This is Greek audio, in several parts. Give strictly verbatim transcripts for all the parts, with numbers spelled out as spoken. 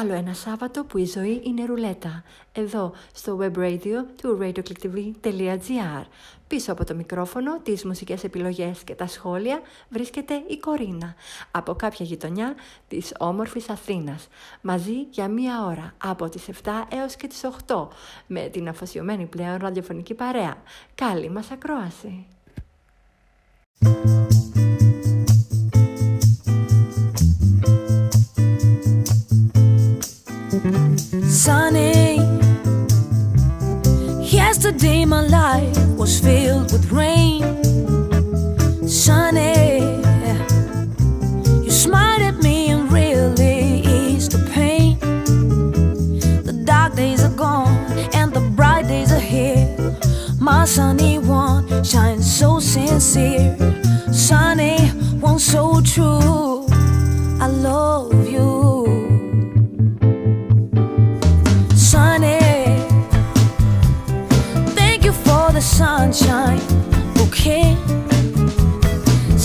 Άλλο ένα Σάββατο που η ζωή είναι ρουλέτα, εδώ στο web radio του ράδιο κλικ τελεία τι βι τελεία τζι άρ. Πίσω από το μικρόφωνο, τις μουσικές επιλογές και τα σχόλια βρίσκεται η Κορίνα, από κάποια γειτονιά της όμορφης Αθήνας. Μαζί για μία ώρα, από τις εφτά έως και τις οκτώ, με την αφοσιωμένη πλέον ραδιοφωνική παρέα. Καλή μας ακρόαση! Sunny. Yesterday my life was filled with rain. Sunny, you smiled at me and really eased the pain. The dark days are gone and the bright days are here. My sunny one shines so sincere. Sunny one so true, I love you. The sunshine, okay,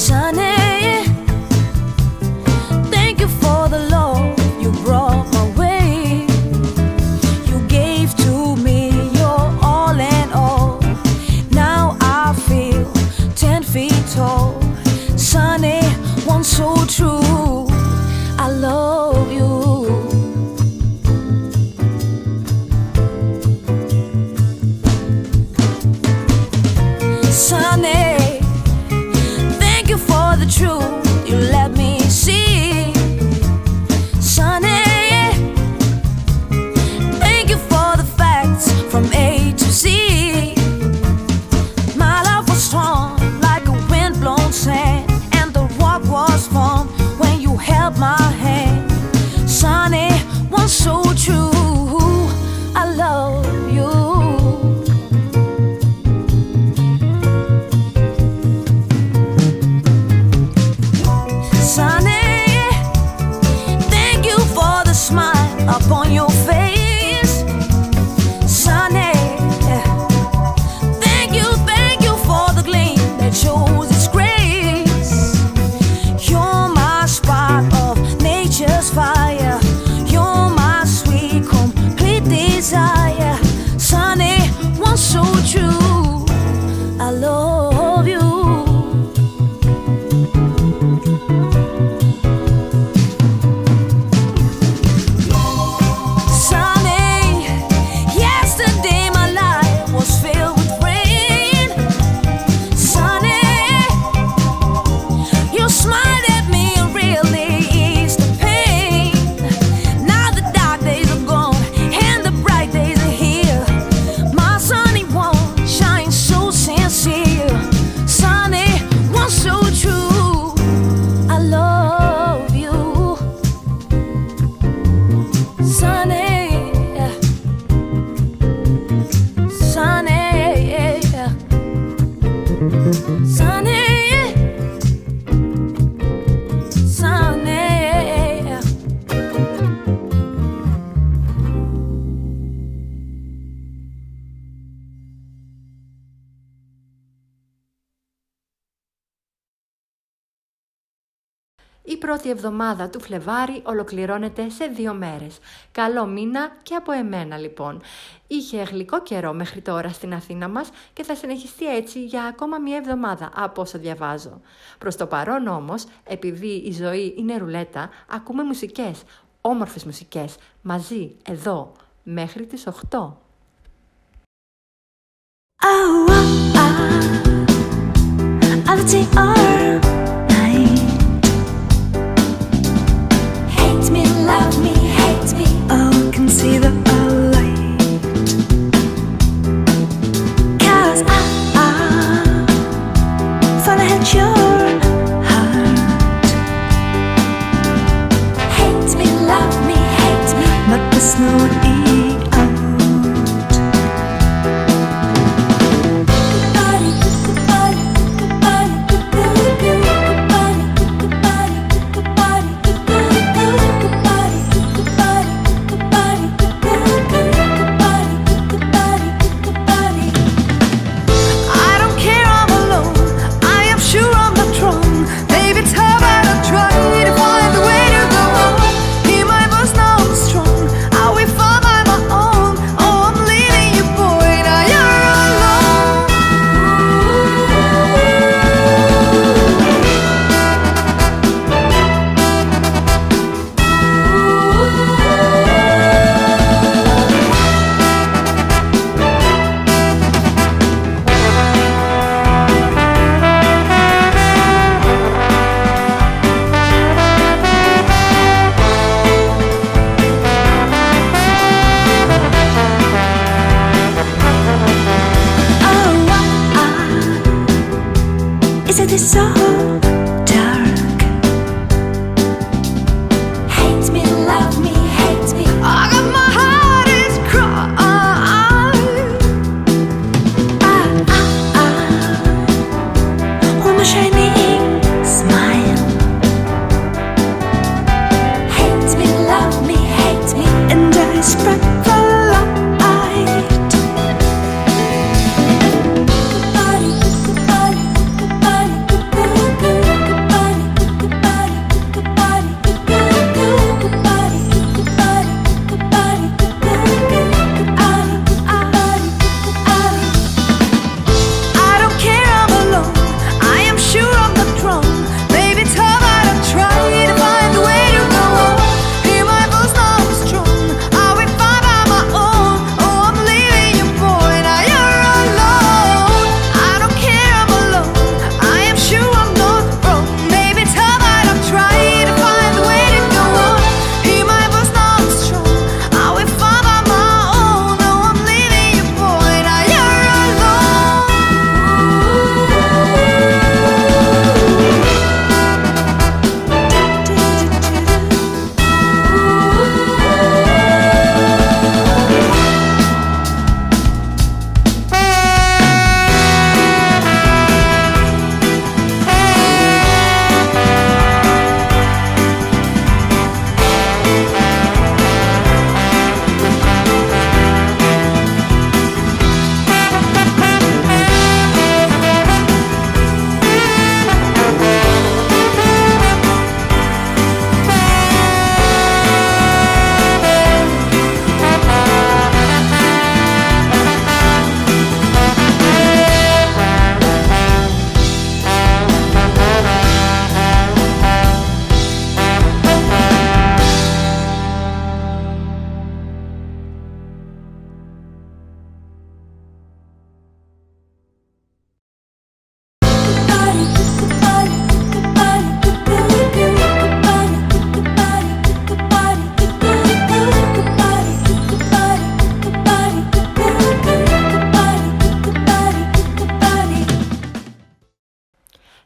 sunny. Thank you for the love you brought my way. You gave to me your all and all. Now I feel ten feet tall. Sunny, one so true, I love you. Sunny, thank you for the truth you let me see. Sunny, thank you for the facts from A to Z. My love was strong like a windblown sand, and the rock was formed when you held my hand. Sunny, one so true, I love you. On your face, sunny. Thank you, thank you for the gleam that shows its grace. You're my spark of nature's fire. You're my sweet, complete desire. Sunny, one so true, I love you. Η πρώτη εβδομάδα του Φλεβάρη ολοκληρώνεται σε δύο μέρες. Καλό μήνα και από εμένα λοιπόν. Είχε γλυκό καιρό μέχρι τώρα στην Αθήνα μας και θα συνεχιστεί έτσι για ακόμα μία εβδομάδα από όσο διαβάζω. Προς το παρόν όμως, επειδή η ζωή είναι ρουλέτα, ακούμε μουσικές, όμορφες μουσικές, μαζί, εδώ, μέχρι τις οκτώ. Oh, oh, oh. Love me, hate me, oh, can see the light. Cause I, I thought I had your. Strong.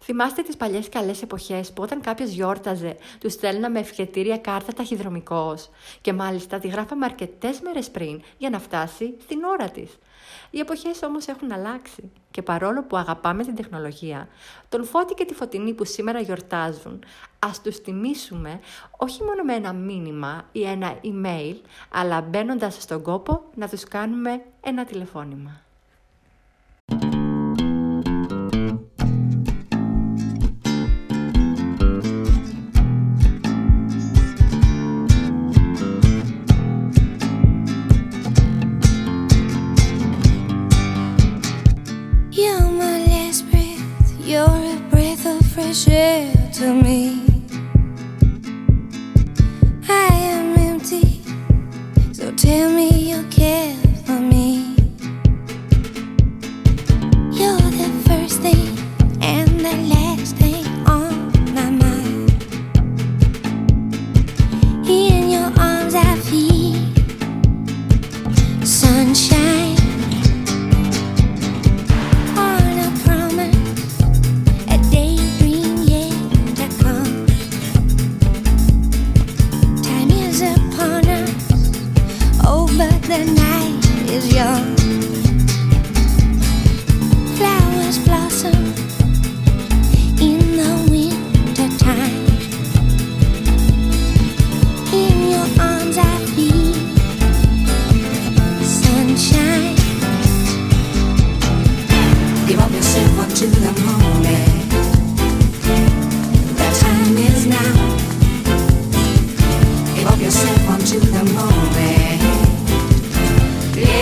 Θυμάστε τις παλιές καλές εποχές που όταν κάποιος γιόρταζε, του στέλναμε ευχετήρια κάρτα ταχυδρομικός και μάλιστα τη γράφαμε αρκετές μέρες πριν για να φτάσει στην ώρα της. Οι εποχές όμως έχουν αλλάξει και παρόλο που αγαπάμε την τεχνολογία, τον Φώτη και τη Φωτεινή που σήμερα γιορτάζουν, ας τους τιμήσουμε όχι μόνο με ένα μήνυμα ή ένα email, αλλά μπαίνοντας στον κόπο να τους κάνουμε ένα τηλεφώνημα. To me, I am empty, so tell me you care for me. You're the first thing and the last thing on my mind. In your arms I feel sunshine. The night is young. Flowers blossom in the winter time. In your arms I feel sunshine. Give up yourself up to the moment. The time is now. Give up yourself up to the moment.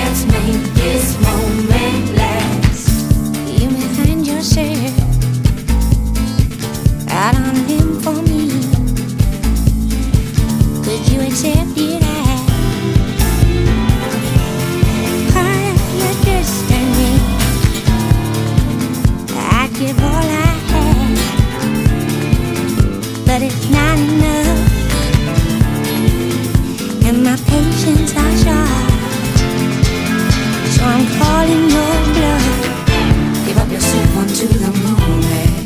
Let's make this moment last. You may find yourself out on him for me. Could you accept it as part of your destiny? I give all I have, but it's not enough, and my patience are short. I'm calling your blood. Give up yourself onto the moment.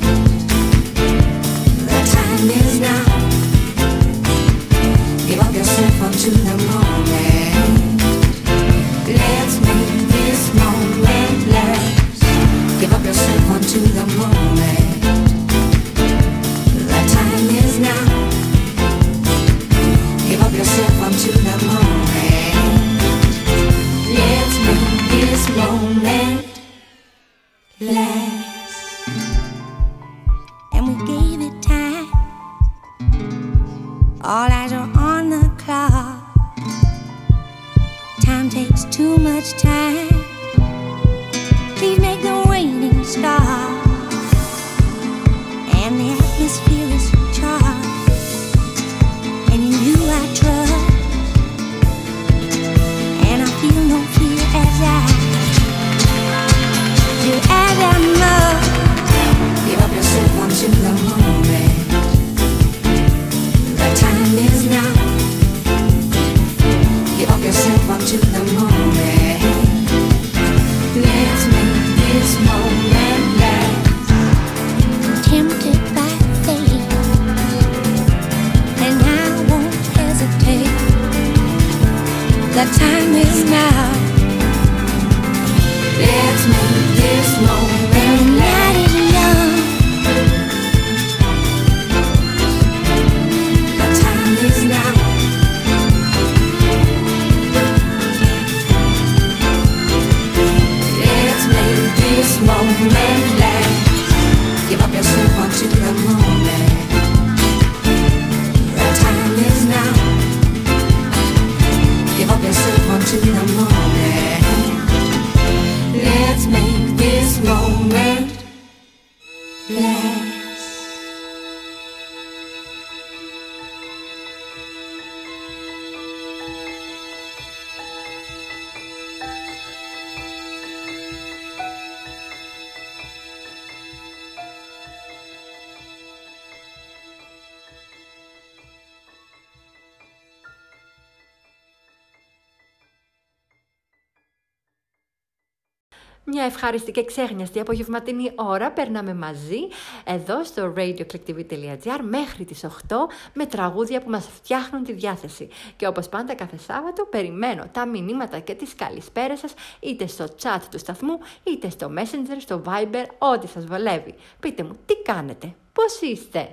Μια ευχάριστη και ξέχνιαστη απογευματινή ώρα περνάμε μαζί εδώ στο ράδιο κλικ τελεία τι βι τελεία τζι άρ μέχρι τις οκτώ με τραγούδια που μας φτιάχνουν τη διάθεση. Και όπως πάντα κάθε Σάββατο περιμένω τα μηνύματα και τις καλησπέρες σας είτε στο chat του σταθμού είτε στο Messenger, στο Viber, ό,τι σας βολεύει. Πείτε μου τι κάνετε, πώς είστε.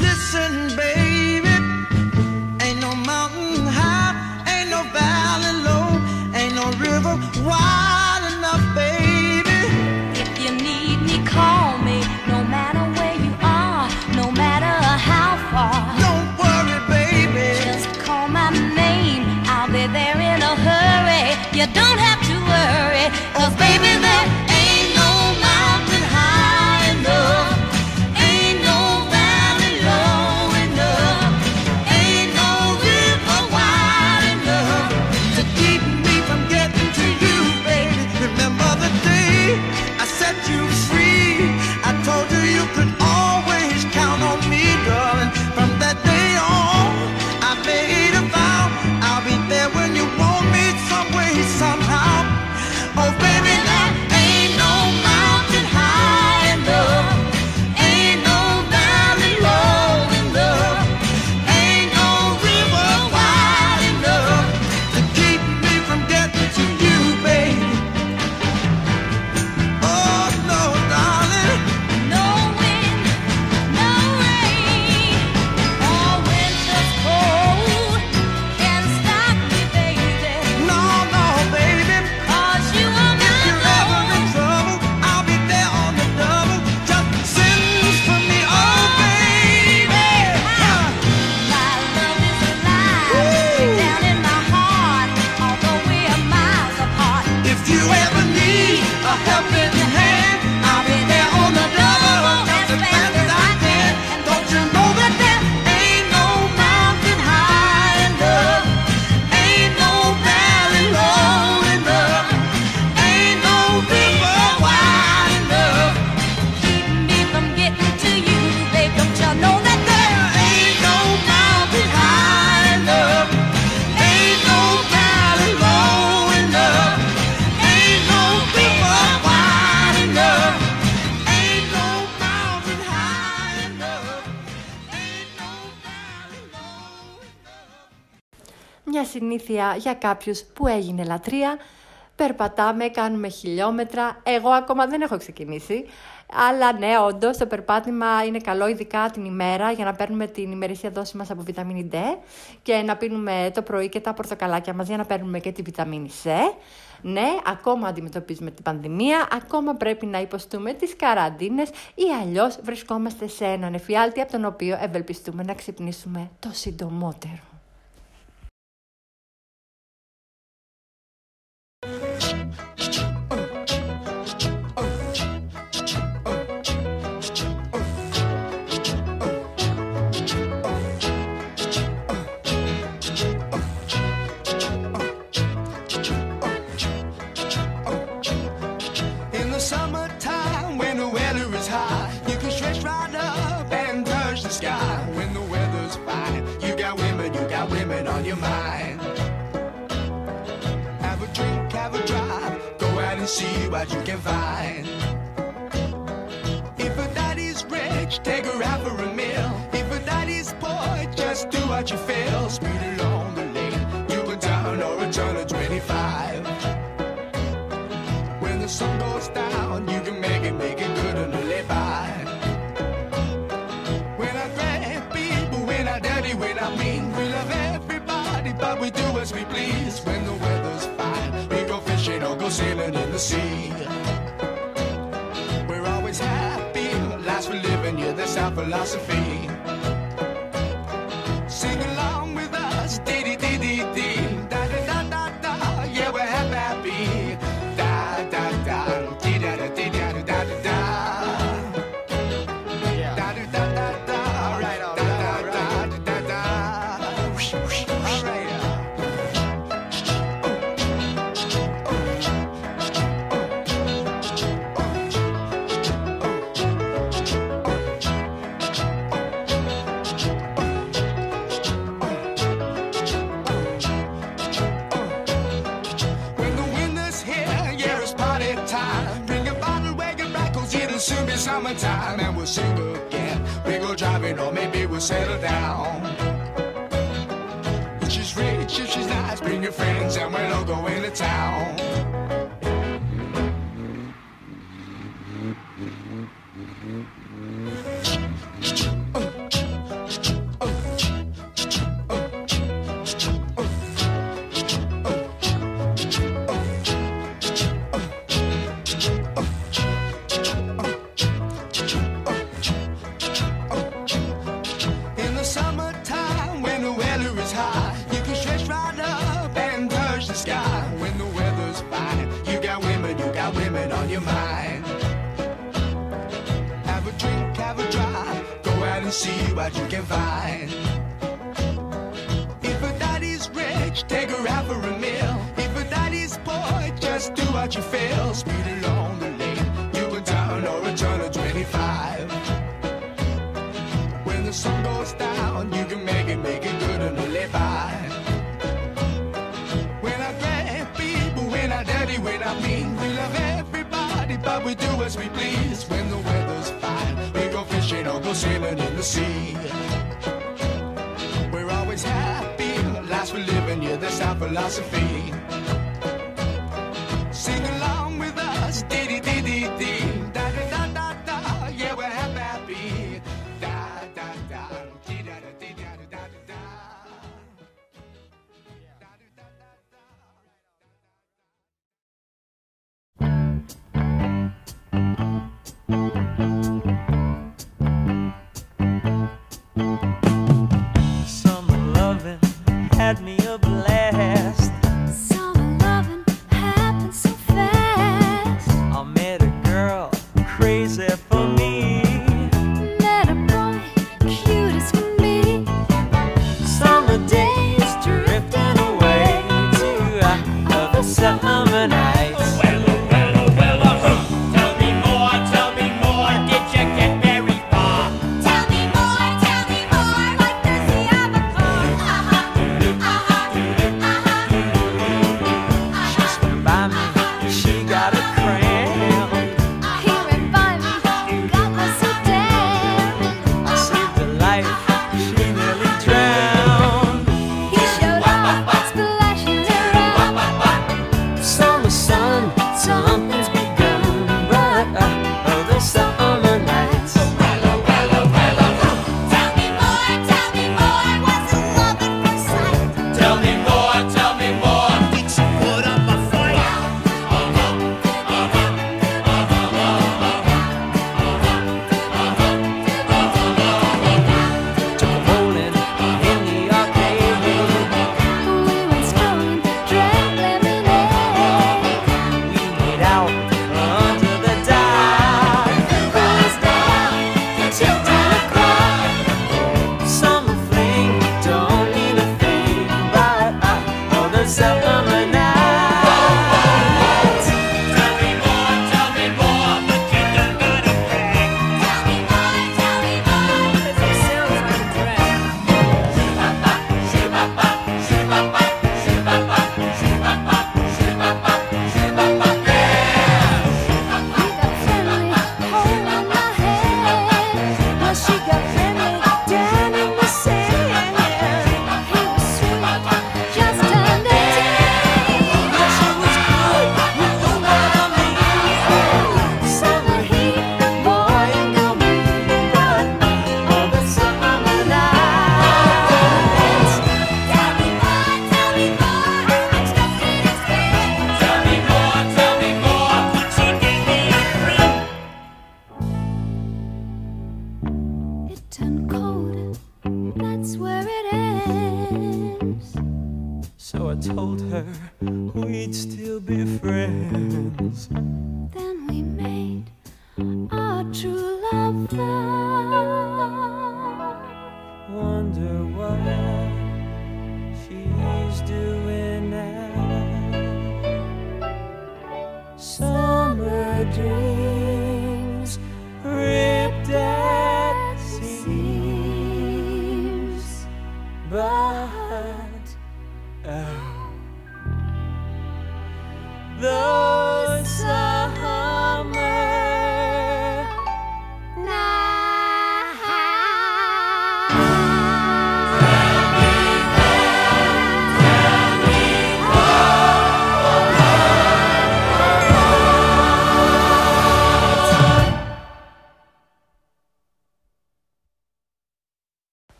Listen, baby. Wide enough, baby. If you need me, call me. No matter where you are, no matter how far. Don't worry, baby. Just call my name. I'll be there in a hurry. You don't have to worry. μια συνήθεια για κάποιους που έγινε λατρεία. Περπατάμε, κάνουμε χιλιόμετρα. Εγώ ακόμα δεν έχω ξεκινήσει. Αλλά ναι, όντως το περπάτημα είναι καλό, ειδικά την ημέρα, για να παίρνουμε την ημερήσια δόση μας από βιταμίνη D και να πίνουμε το πρωί και τα πορτοκαλάκια μας για να παίρνουμε και τη βιταμίνη C. Ναι, ακόμα αντιμετωπίζουμε την πανδημία, ακόμα πρέπει να υποστούμε τις καραντίνες ή αλλιώς βρισκόμαστε σε έναν εφιάλτη από τον οποίο ευελπιστούμε να ξυπνήσουμε το συντομότερο. See what you can find. If a daddy's rich, take her out for a meal. If a daddy's poor, just do what you feel. Speed along the lane, you go down or return at twenty-five. When the sun goes down, you can make it, make it good and live by. When I grab people, when I daddy, when I mean, we love everybody, but we do as we please. When the weather's fine, we go fishing or go sailing in the sea. We're always happy, last we're living, yeah, that's our philosophy. Sing along with us, dee dee dee dee, da da da da da, yeah, we're happy, happy. Da da da, dee da da dee da da da da, da da da da da, all right, all right, da da da da, all right. Soon be summertime and we'll sing again. We go driving or maybe we'll settle down. If she's rich, if she's nice, bring your friends and we'll all go into town.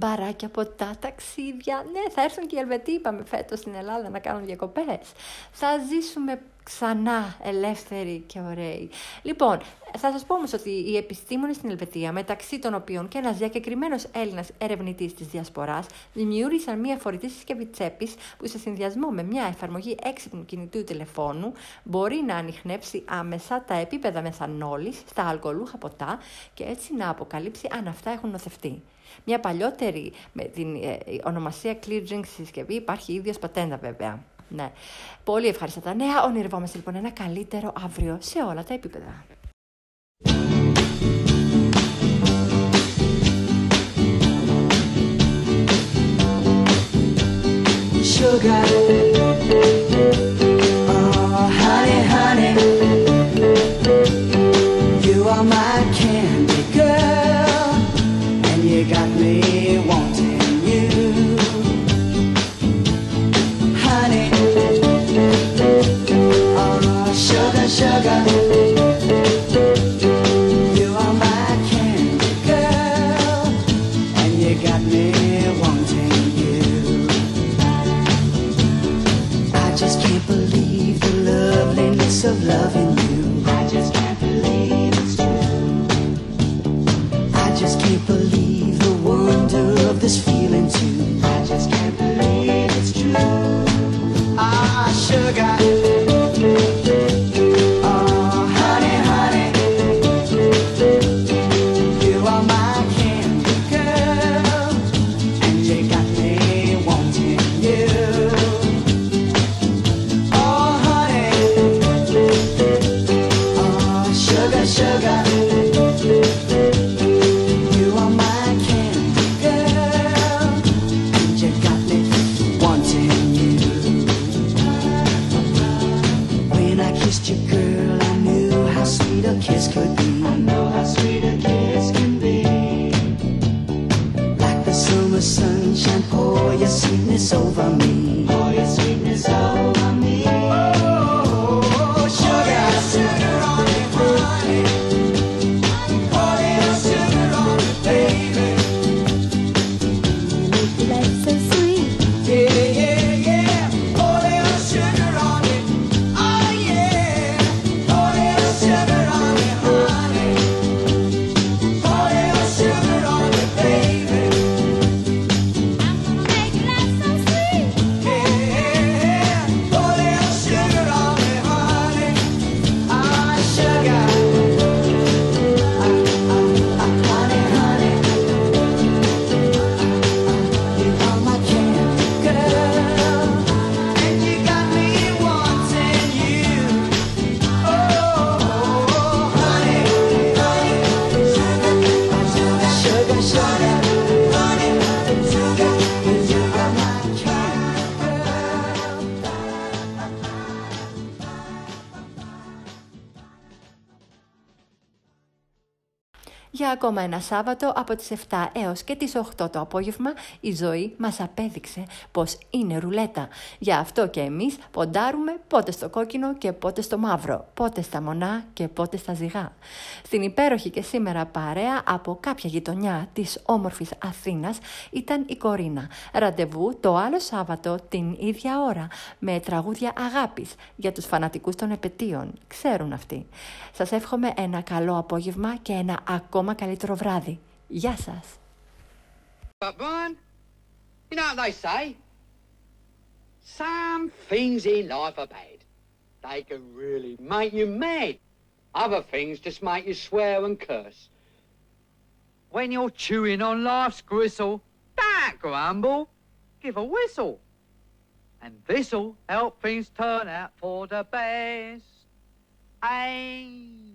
Μπαράκια από τα ταξίδια. Ναι, θα έρθουν και οι Ελβετοί, είπαμε, φέτος στην Ελλάδα να κάνουν διακοπές. Θα ζήσουμε ξανά ελεύθεροι και ωραίοι. Λοιπόν, θα σας πω όμως ότι οι επιστήμονες στην Ελβετία, μεταξύ των οποίων και ένας διακεκριμένος Έλληνας ερευνητής της Διασποράς, δημιούργησαν μια φορητή συσκευή τσέπης που σε συνδυασμό με μια εφαρμογή έξυπνου κινητού τηλεφώνου μπορεί να ανιχνεύσει άμεσα τα επίπεδα μεθανόλης στα αλκοολούχα ποτά και έτσι να αποκαλύψει αν αυτά έχουν νοθευτεί. Μια παλιότερη με την ε, ονομασία Clear Drink συσκευή υπάρχει ίδιος πατέντα βέβαια. Ναι. Πολύ ευχαριστά τα νέα. Ονειρευόμαστε λοιπόν ένα καλύτερο αύριο σε όλα τα επίπεδα. Of loving you, I just can't believe it's true. I just can't believe the wonder of this feeling too. I just can't believe it's true. Ah, sugar. Για ακόμα ένα Σάββατο από τις εφτά έως και τις οκτώ το απόγευμα η ζωή μας απέδειξε πως είναι ρουλέτα. Γι' αυτό και εμείς ποντάρουμε πότε στο κόκκινο και πότε στο μαύρο, πότε στα μονά και πότε στα ζυγά. Στην υπέροχη και σήμερα παρέα από κάποια γειτονιά της όμορφης Αθήνας ήταν η Κορίνα. Ραντεβού το άλλο Σάββατο την ίδια ώρα με τραγούδια αγάπης για τους φανατικούς των επετείων. Ξέρουν αυτοί. Σας εύχομαι ένα καλό απόγευμα και ένα ακόμα καλύτερο βράδυ. Γεια σας. But man, you know what they say? Some things in life are bad. They can really make you mad. Other things just make you swear and curse. When you're chewing on life's gristle, don't grumble, give a whistle. And this'll help things turn out for the best. And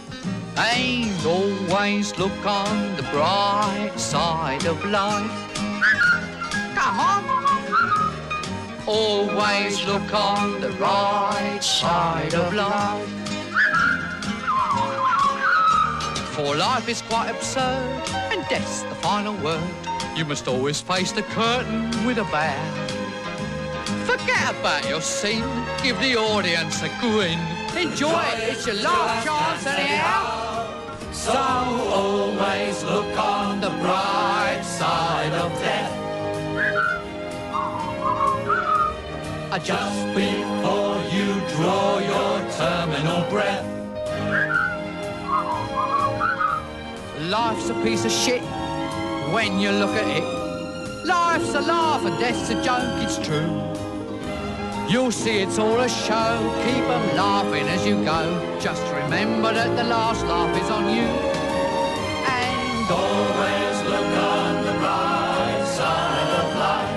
And always look on the bright side of life. Come on! Always look on the right side of life. For life is quite absurd, and death's the final word. You must always face the curtain with a bow. Forget about your scene, give the audience a grin. Enjoy it, it's your last chance anyhow. So always look on the bright side of death. Just before you draw your terminal breath. Life's a piece of shit when you look at it. Life's a laugh and death's a joke, it's true. You'll see it's all a show, keep them laughing as you go. Just remember that the last laugh is on you. And always look on the bright side of life.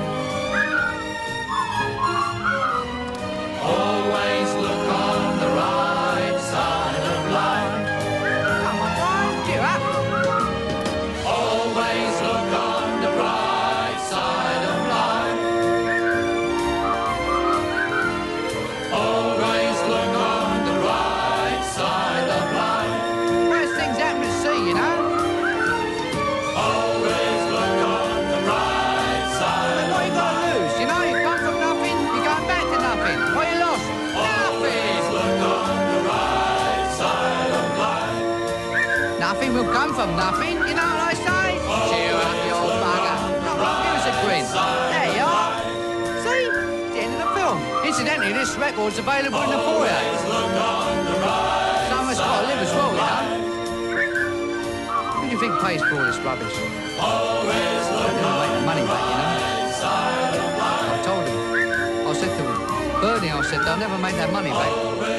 Always look on the right side of life. Come on, don't give up. Always look on the bright side of life. Always look on the right side of life. Most things happen to see, you know. Always look on the right side of life. What you got to lose, you know? You come from nothing, you're going back to nothing. What you lost? Nothing. Always look on the right side of life. Nothing will come from nothing, you know what I say? Cheer up, you old bugger. Come on, give us a grin. There you are. See? It's the end of the film. Incidentally, this record's available in the foyer. Always look on the right Someone's got to live as well, you know? Who do you think pays for all this rubbish? Always look They're going to make the money back, you know? I told him. I said to him, Bernie, I said, they'll never make that money back.